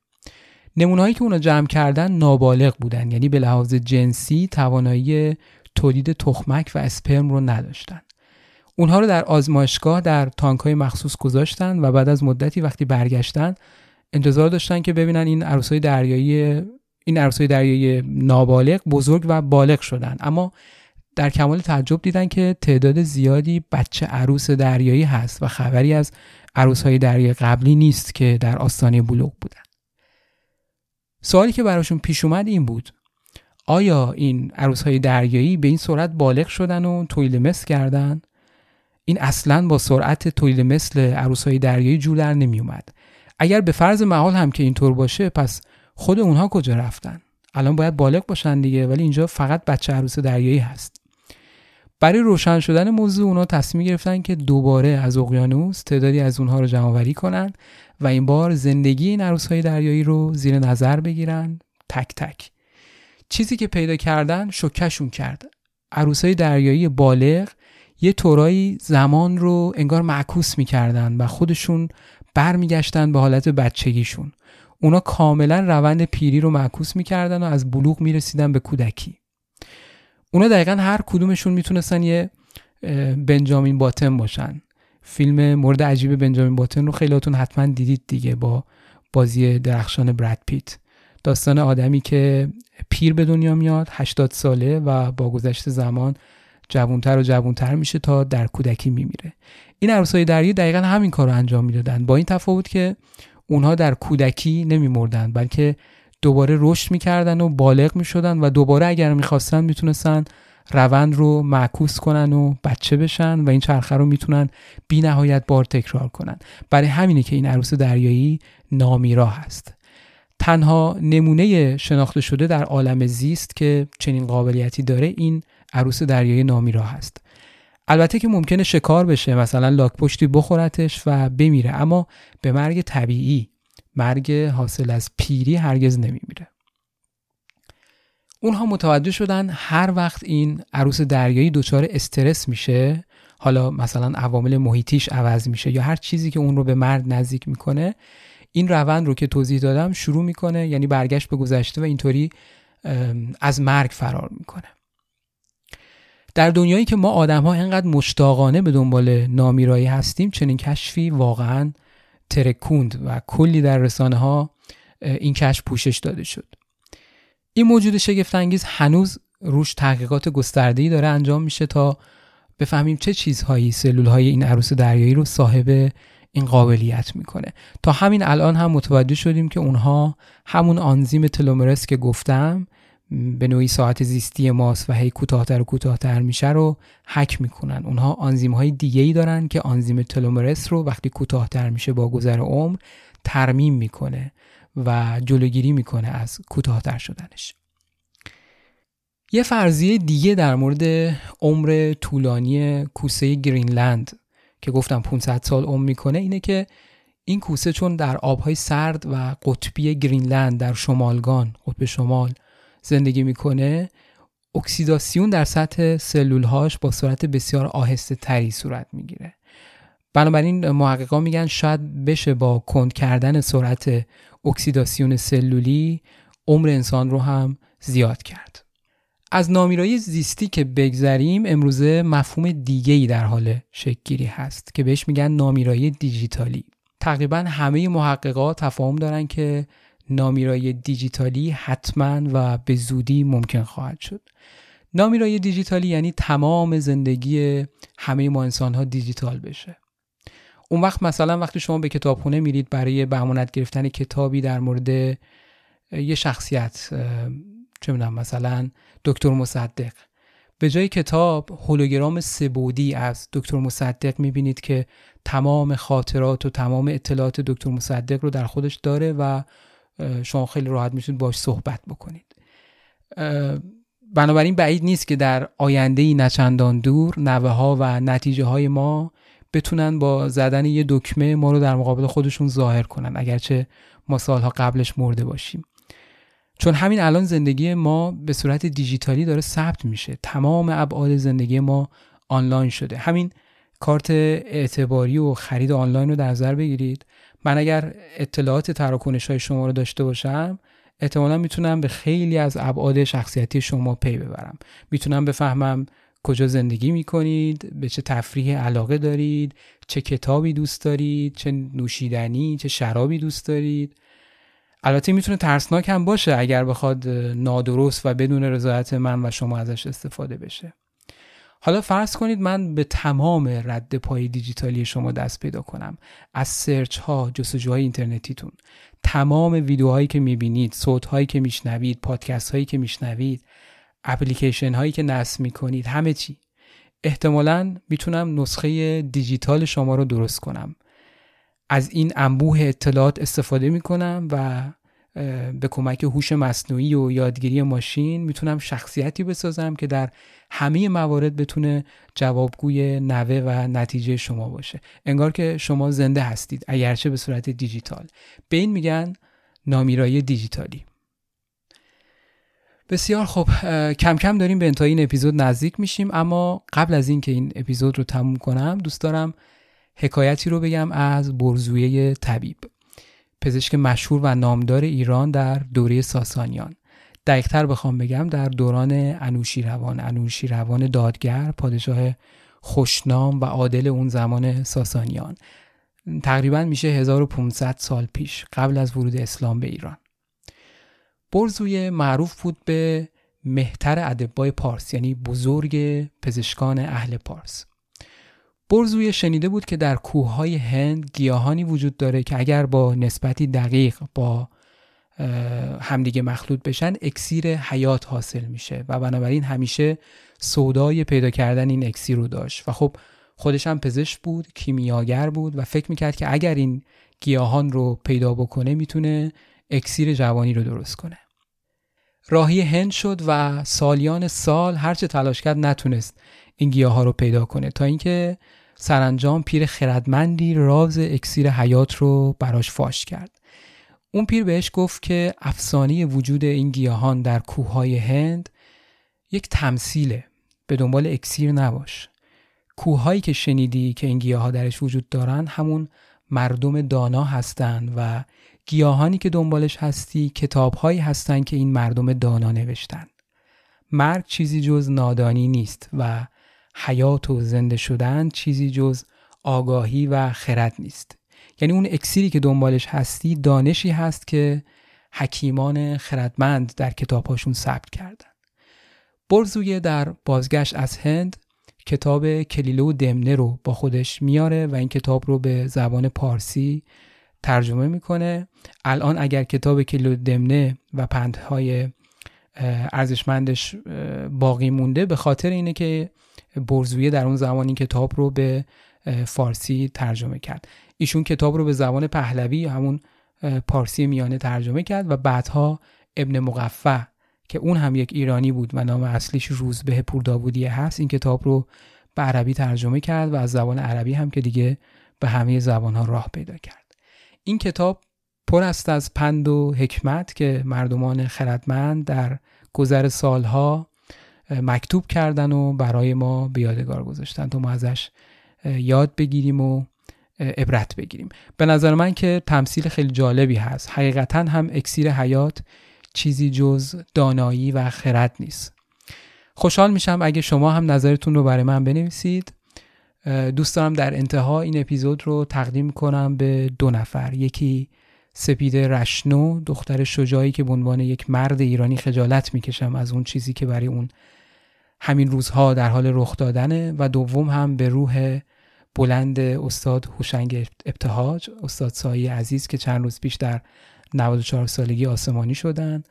نمونه هایی که اونا جمع کردن نابالغ بودن، یعنی به لحاظ جنسی توانایی تولید تخمک و اسپرم رو نداشتن. اونها رو در آزمایشگاه در تانک های مخصوص گذاشتن و بعد از مدتی وقتی برگشتن انتظار داشتن که ببینن این عروسای دریایی نابالغ بزرگ و بالغ شدن، اما در کمال تعجب دیدن که تعداد زیادی بچه عروس دریایی هست و خبری از عروس‌های دریایی قبلی نیست که در آستانه بلوغ بودن. سوالی که براشون پیش اومد این بود: آیا این عروس‌های دریایی به این سرعت بالغ شدن و تولید مثل کردن؟ این اصلاً با سرعت تولید مثل عروس‌های دریایی جور در نمی اومد. اگر به فرض محال هم که اینطور باشه، پس خود اونها کجا رفتن؟ الان باید بالغ باشن دیگه، ولی اینجا فقط بچه عروس دریایی هست. برای روشن شدن موضوع اونا تصمیم گرفتن که دوباره از اقیانوس تعدادی از اونها رو جمع‌آوری کنن و این بار زندگی این عروس‌های دریایی رو زیر نظر بگیرن، تک تک. چیزی که پیدا کردن شوکشون کرد. عروس‌های دریایی بالغ یه طورایی زمان رو انگار معکوس می‌کردن و خودشون برمیگشتن به حالت بچگیشون. اونا کاملا روند پیری رو معکوس می‌کردن و از بلوغ می‌رسیدن به کودکی. اونا دقیقا هر کدومشون میتونستن یه بنجامین باتن باشن. فیلم مورد عجیب بنجامین باتن رو خیلیاتون حتما دیدید دیگه، با بازی درخشان براد پیت. داستان آدمی که پیر به دنیا میاد، 80 ساله، و با گذشت زمان جوانتر و جوانتر میشه تا در کودکی میمیره. این عروسای دریایی دقیقا همین کار رو انجام میدادن، با این تفاوت که اونها در کودکی نمیمردن، بلکه دوباره رشد میکردن و بالغ میشدن و دوباره اگر میخواستن میتونستن روند رو معکوس کنن و بچه بشن و این چرخه رو میتونن بی نهایت بار تکرار کنن. برای همینه که این عروس دریایی نامیرا هست. تنها نمونه شناخته شده در عالم زیست که چنین قابلیتی داره این عروس دریایی نامیرا هست. البته که ممکنه شکار بشه، مثلا لاک‌پشتی بخورتش و بمیره، اما به مرگ طبیعی، مرگ حاصل از پیری هرگز نمیمیره. اونها متوجه شدن هر وقت این عروس دریایی دچار استرس میشه، حالا مثلا عوامل محیطیش عوض میشه یا هر چیزی که اون رو به مرگ نزدیک میکنه، این روند رو که توضیح دادم شروع میکنه، یعنی برگشت به گذشته، و اینطوری از مرگ فرار میکنه. در دنیایی که ما آدم‌ها اینقدر مشتاقانه به دنبال نامیرایی هستیم، چنین کشفی واقعاً ترکوند و کلی در رسانه ها این کشف پوشش داده شد. این موجود شگفت‌انگیز هنوز روش تحقیقات گسترده‌ای داره انجام میشه تا بفهمیم چه چیزهایی سلول‌های این عروس دریایی رو صاحب این قابلیت میکنه. تا همین الان هم متوجه شدیم که اونها همون آنزیم تلومرس که گفتم به نوعی ساعت زیستی ماست و هی کوتاه‌تر و کوتاه‌تر میشه رو هک میکنن. اونها آنزیم‌های دیگه‌ای دارن که آنزیم تلومرس رو وقتی کوتاه‌تر میشه با گذر عمر ترمیم میکنه و جلوگیری میکنه از کوتاه‌تر شدنش. یه فرضیه دیگه در مورد عمر طولانی کوسه گرینلند که گفتم 500 سال عمر میکنه اینه که این کوسه چون در آب‌های سرد و قطبی گرینلند در شمالگان، قطب شمال زندگی میکنه، اکسیداسیون در سطح سلولهاش با سرعت بسیار آهسته تری صورت میگیره. بنابراین محققان میگن شاید بشه با کند کردن سرعت اکسیداسیون سلولی عمر انسان رو هم زیاد کرد. از نامیرایی زیستی که بگذریم، امروزه مفهوم دیگه‌ای در حال شکل گیری هست که بهش میگن نامیرایی دیجیتالی. تقریبا همه محققا تفاهم دارن که نامیرایی دیجیتالی حتما و به زودی ممکن خواهد شد. نامیرایی دیجیتالی یعنی تمام زندگی همه ما انسان‌ها دیجیتال بشه. اون وقت مثلا وقتی شما به کتابخونه میرید برای به امانت گرفتن کتابی در مورد یه شخصیت، چه می‌دونم مثلا دکتر مصدق، به جای کتاب هولوگرام سه‌بعدی از دکتر مصدق می‌بینید که تمام خاطرات و تمام اطلاعات دکتر مصدق رو در خودش داره و شما خیلی راحت می‌تونید باهاش صحبت بکنید. بنابراین بعید نیست که در آینده‌ای نچندان دور نوه‌ها و نتیجه‌های ما بتونن با زدن یه دکمه ما رو در مقابل خودشون ظاهر کنن، اگرچه ما سالها قبلش مرده باشیم. چون همین الان زندگی ما به صورت دیجیتالی داره ثبت میشه. تمام ابعاد زندگی ما آنلاین شده. همین کارت اعتباری و خرید آنلاین رو در نظر بگیرید. من اگر اطلاعات تراکنش‌های شما رو داشته باشم، احتمالاً میتونم به خیلی از ابعاد شخصیتی شما پی ببرم. میتونم بفهمم کجا زندگی میکنید، به چه تفریح علاقه دارید، چه کتابی دوست دارید، چه نوشیدنی، چه شرابی دوست دارید. البته میتونه ترسناک هم باشه اگر بخواد نادرست و بدون رضایت من و شما ازش استفاده بشه. حالا فرض کنید من به تمام رد پای دیجیتالی شما دست پیدا کنم، از سرچ ها، جستجوهای اینترنتیتون، تمام ویدیوهایی که میبینید، صوت هایی که میشنوید، پادکست هایی که میشنوید، اپلیکیشن هایی که نصب میکنید، همه چی. احتمالاً میتونم نسخه دیجیتال شما رو درست کنم. از این انبوه اطلاعات استفاده میکنم و به کمک هوش مصنوعی و یادگیری ماشین میتونم شخصیتی بسازم که در همه موارد بتونه جوابگوی نوه و نتیجه شما باشه. انگار که شما زنده هستید، اگرچه به صورت دیجیتال. به این میگن نامیرایی دیجیتالی. بسیار خب، کم کم داریم به انتهای این اپیزود نزدیک میشیم، اما قبل از این که این اپیزود رو تموم کنم، دوست دارم حکایتی رو بگم از برزویه طبیب، پزشک مشهور و نامدار ایران در دوره ساسانیان. دقیق‌تر بخوام بگم در دوران انوشیروان دادگر، پادشاه خوشنام و عادل اون زمان ساسانیان. تقریباً میشه 1500 سال پیش، قبل از ورود اسلام به ایران. برزویه معروف بود به مهتر اطبای پارس، یعنی بزرگ پزشکان اهل پارس. برزویه شنیده بود که در کوههای هند گیاهانی وجود داره که اگر با نسبتی دقیق با همدیگه مخلوط بشن، اکسیر حیات حاصل میشه و بنابراین همیشه سودای پیدا کردن این اکسیر رو داشت. و خب خودش هم پزشک بود، کیمیاگر بود و فکر میکرد که اگر این گیاهان رو پیدا بکنه میتونه اکسیر جوانی رو درست کنه. راهی هند شد و سالیان سال هرچه تلاش کرد نتونست این گیاه ها رو پیدا کنه، تا اینکه سرانجام پیر خردمندی راز اکسیر حیات رو براش فاش کرد. اون پیر بهش گفت که افسانه وجود این گیاهان در کوههای هند یک تمثیله، به دنبال اکسیر نباش. کوههایی که شنیدی که این گیاه ها درش وجود دارن همون مردم دانا هستن و گیاهانی که دنبالش هستی کتابهایی هستن که این مردم دانا نوشتن. مرگ چیزی جز نادانی نیست و حیات و زنده شدن چیزی جز آگاهی و خرد نیست. یعنی اون اکسیری که دنبالش هستی دانشی هست که حکیمان خردمند در کتابهاشون ثبت کردن. برزویه در بازگشت از هند کتاب کلیله و دمنه رو با خودش میاره و این کتاب رو به زبان پارسی ترجمه میکنه. الان اگر کتاب کلیله و دمنه و پندهای ارزشمندش باقی مونده، به خاطر اینه که برزویه در اون زمان این کتاب رو به فارسی ترجمه کرد. ایشون کتاب رو به زبان پهلوی، همون پارسی میانه، ترجمه کرد و بعدها ابن مقفع که اون هم یک ایرانی بود و نام اصلیش روزبه پورداودیه هست، این کتاب رو به عربی ترجمه کرد و از زبان عربی هم که دیگه به همه زبان‌ها راه پیدا کرد. این کتاب پر است از پند و حکمت که مردمان خردمند در گذر سالها مکتوب کردن و برای ما به یادگار گذاشتن تا ما ازش یاد بگیریم و عبرت بگیریم. به نظر من که تمثیل خیلی جالبی هست. حقیقتا هم اکسیر حیات چیزی جز دانایی و خرد نیست. خوشحال میشم اگه شما هم نظرتون رو برای من بنویسید. دوست دارم در انتها این اپیزود رو تقدیم کنم به 2 نفر. یکی سپیده رشنو، دختر شجاعی که به عنوان یک مرد ایرانی خجالت میکشم از اون چیزی که برای اون همین روزها در حال رخ دادنه، و دوم هم به روح بلند استاد هوشنگ ابتهاج، استاد سایی عزیز که چند روز پیش در 94 سالگی آسمانی شدن،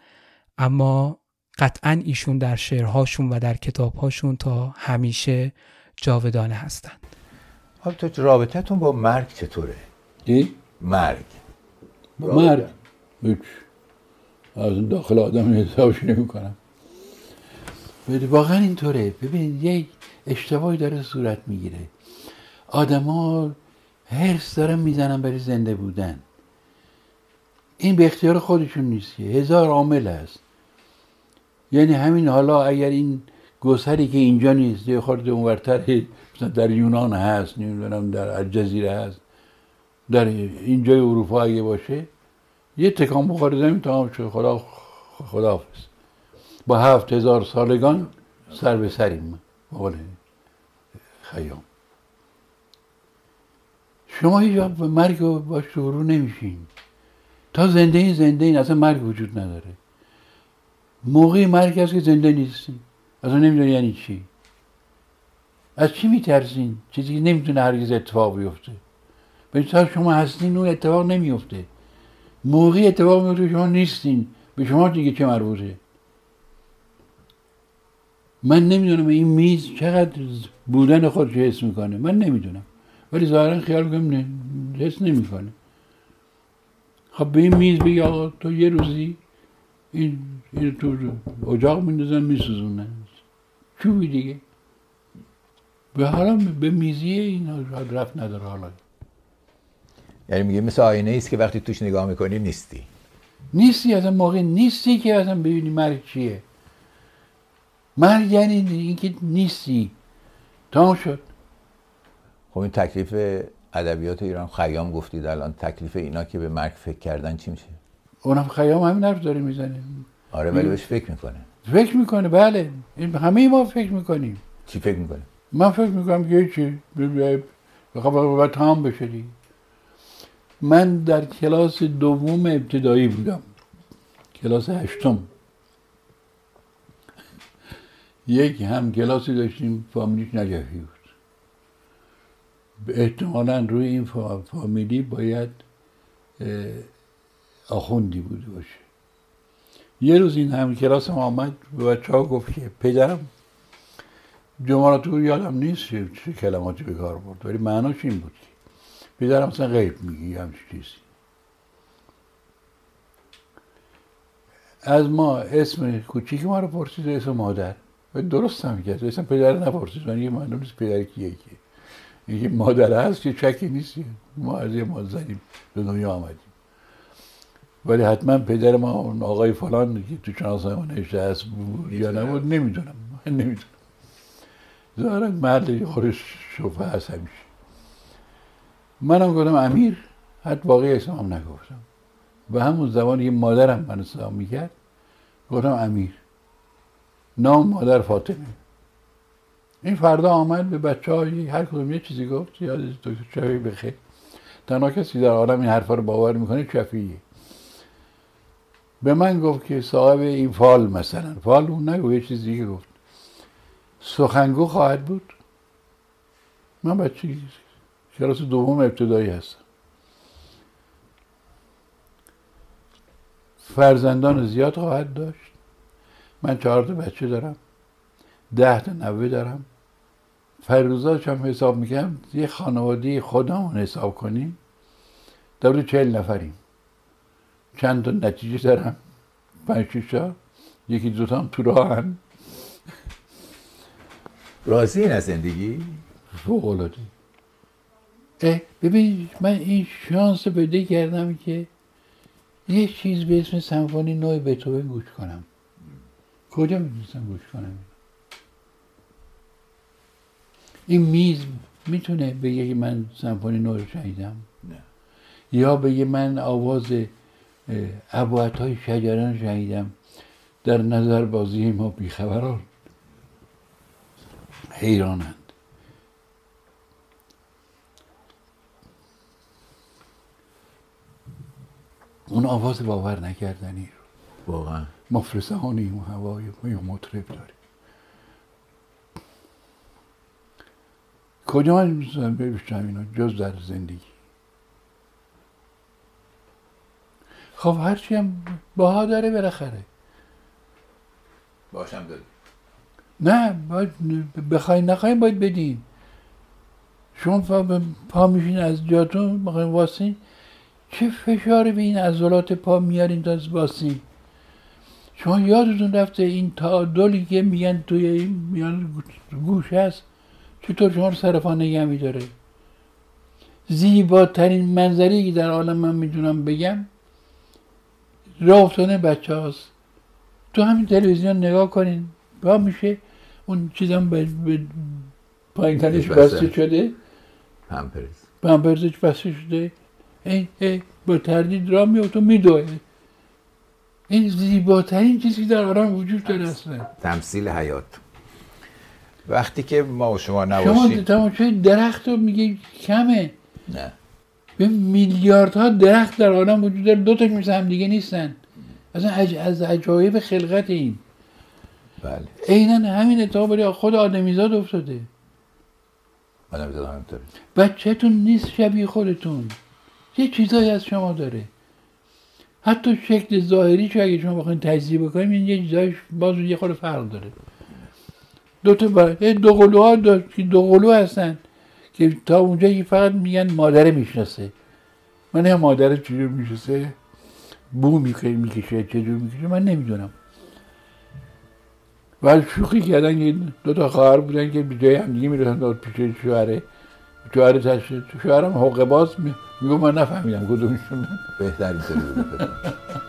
اما قطعاً ایشون در شعرهاشون و در کتابهاشون تا همیشه جاودانه هستند. حالا تو رابطتون با مرگ چطوره؟ مرگ از داخل آدم حسابش نمی‌کنم. واقعا اینطوره. ببین یه اشتباهی داره صورت میگیره. آدما هرس دارن میزنن برای زنده بودن. این به اختیار خودشون نیست، 1000 عامل هست. یعنی همین حالا اگر این گوسری که اینجا نیست یه خورده اونورتر، مثلا در یونان هست، نمیدونم در الجزیره هست، در اینجای اروپا اگه باشه، یه تکان بخوره زمین تمام شد. خداحافظ. با 7000 سالگان سر به سریم. بقول خیام شما هیچ وقت به مرگ باش رو نمیشین. تا زنده این اصلا مرگ وجود نداره. موقعی مرگ هست که زنده نیستین، اصلا نمیدونی یعنی چی، از چی میترسین، چیزی که نمیتونه هرگز اتفاق بیفته. به تا شما هستین اون اتفاق نمیفته. موقعی اتفاق میفته شما نیستین، به شما دیگه چه مربوطه. من نمیدونم این میز چقدر بودن خودش حس میکنه، من نمیدونم، ولی ظاهرا خیال میکنم حس نمیکنه. خب به این میز بگی آقا تو یه روزی این تو اجاق میندازن میسوزونن، چوبی دیگه به حالا به میزیه این رفت نداره حالا. یعنی میگه مثل آینه ایست که وقتی توش نگاه میکنی نیستی، اصلا موقع نیستی که اصلا ببینی مرگ چیه. مرگ یعنی اینکه نیستی، تمام شد. خب این تکلیف ادبیات ایران، خیام گفتید الان تکلیف اینا که به مرگ فکر کردن چی میشه؟ اونم خیام همین حرف داره میزنه. آره ولی بهش فکر میکنه. بله همه ما فکر میکنیم. چی فکر میکنه؟ من فکر میکنم که چی بخواب تمام بشه. من در کلاس 2 ابتدایی بودم، کلاس 8. یک هم کلاسی داشتیم فامیلیش نجفی بود. احتمالاً روی این فامیلی باید آخوندی بوده باشه. یه روز این هم کلاس هم آمد به بچه ها گفت که پدرم جملات رو یادم نیست چه کلماتی به کار برد، ولی معناش این بود که پدرم مثلا غیب میگی همچی چیزی. از ما اسم کوچیک ما رو پرسید و اسم مادر، و درست هم کرد. اسم پدر نپرسید، من یه معلوم نیست پدر کیه که. یکی مادر هست که چکی نیست، ما از یه مادریم به دنیا آمدیم، ولی حتما پدر ما اون آقای فلان که تو شناسنامه هست بود یا نبود نمیدونم. من نمیدونم، ظاهرا مرد خورش شبه هست همیشه. منم گفتم امیر، حتی واقعی اسمم نگفتم، و همون زمانی که مادرم من صدا میکرد گفتم امیر، نام مادر فاطمه. این فردا آمد به بچه‌ها هر کدوم یه چیزی گفت. یاد دکتر شفیع بخیر، تنها کسی در عالم این حرفا رو باور میکنه شفیعه. به من گفت که صاحب این فال مثلا، فال اون نگو یه چیز دیگه گفت، سخنگو خواهد بود. من بچه کلاس 2 ابتدایی هستم. فرزندان زیاد خواهد داشت. من 4 بچه دارم، 10 نوه دارم. فیروزاش هم حساب میکنم یه خانواده خودمون حساب کنیم دور 40 نفریم. چند تا نتیجه دارم، 5-6 تا، 1-2 تا هم تو راهن. راضی این از زندگی؟ فوق العاده. ببین من این شانس پیدا کردم که یه چیز به اسم سمفونی 9 بتوون گوش کنم. کجا میتونستم گوش کنم؟ این میز میتونه بگه که من سمفونی 9 رو شنیدم؟ نه. یا بگه من آواز ابهت‌های شجره رو شنیدم. در نظر بازی ما بیخبران حیرانند. اون آواز باور نکردنی رو واقعا مفلسانیم و هوای ما مطرب داریم. کجا میتونم ببینم اینو جز در زندگی؟ خب هرچی هم باها داره بالاخره باشم داریم. نه باید بخواین نخواین باید بدین. شما پا میشین از جاتون بخواین واسین، چه فشاری به این عضلات پا میارین تا واسین. شما یادتون رفته این تعادلی که میگن توی این میان گوش هست چطور شما رو صرفانه نگه میداره. زیباترین منظری که در عالم من میتونم بگم راه افتادن بچه هاست. تو همین تلویزیون نگاه کنین با میشه اون چیزم به پایین تنش بسته شده، پمپرزش بسته شده، ای با تردید را میوتو میدوه. این زیباترین چیزی در آرام وجود داره اصلا. تمثیل حیات. وقتی که ما و شما نباشیم شما تماشای درخت رو میگه کمه. نه به میلیاردها درخت در آرام وجود داره، دوتاش مثل هم دیگه نیستن. اصلا از عجایب خلقت این. بله. عیناً همین اتفاق برای خود آدمیزاد افتاده. آدمیزاد همینطوره. بچه‌تون نیست شبیه خودتون. یه چیزایی از شما داره. حتی شکل ظاهری شو اگه شما بخواید تجزیه بکنید این یه چیزایش باز یه خورده فرق داره. دو قلوها دو قلو هستن که تا اونجا که فقط میگن مادره میشناسه. من هم مادره چجور میشناسه؟ بو میکشه چجور میکشه من نمیدونم. ولی شوخی کردن که دو تا خواهر بودن که به جای همدیگه میرسن تا پیش شوهره. شوهرم حقه باز میگو من نفهمیدم کدومشون بهترین سری بوده.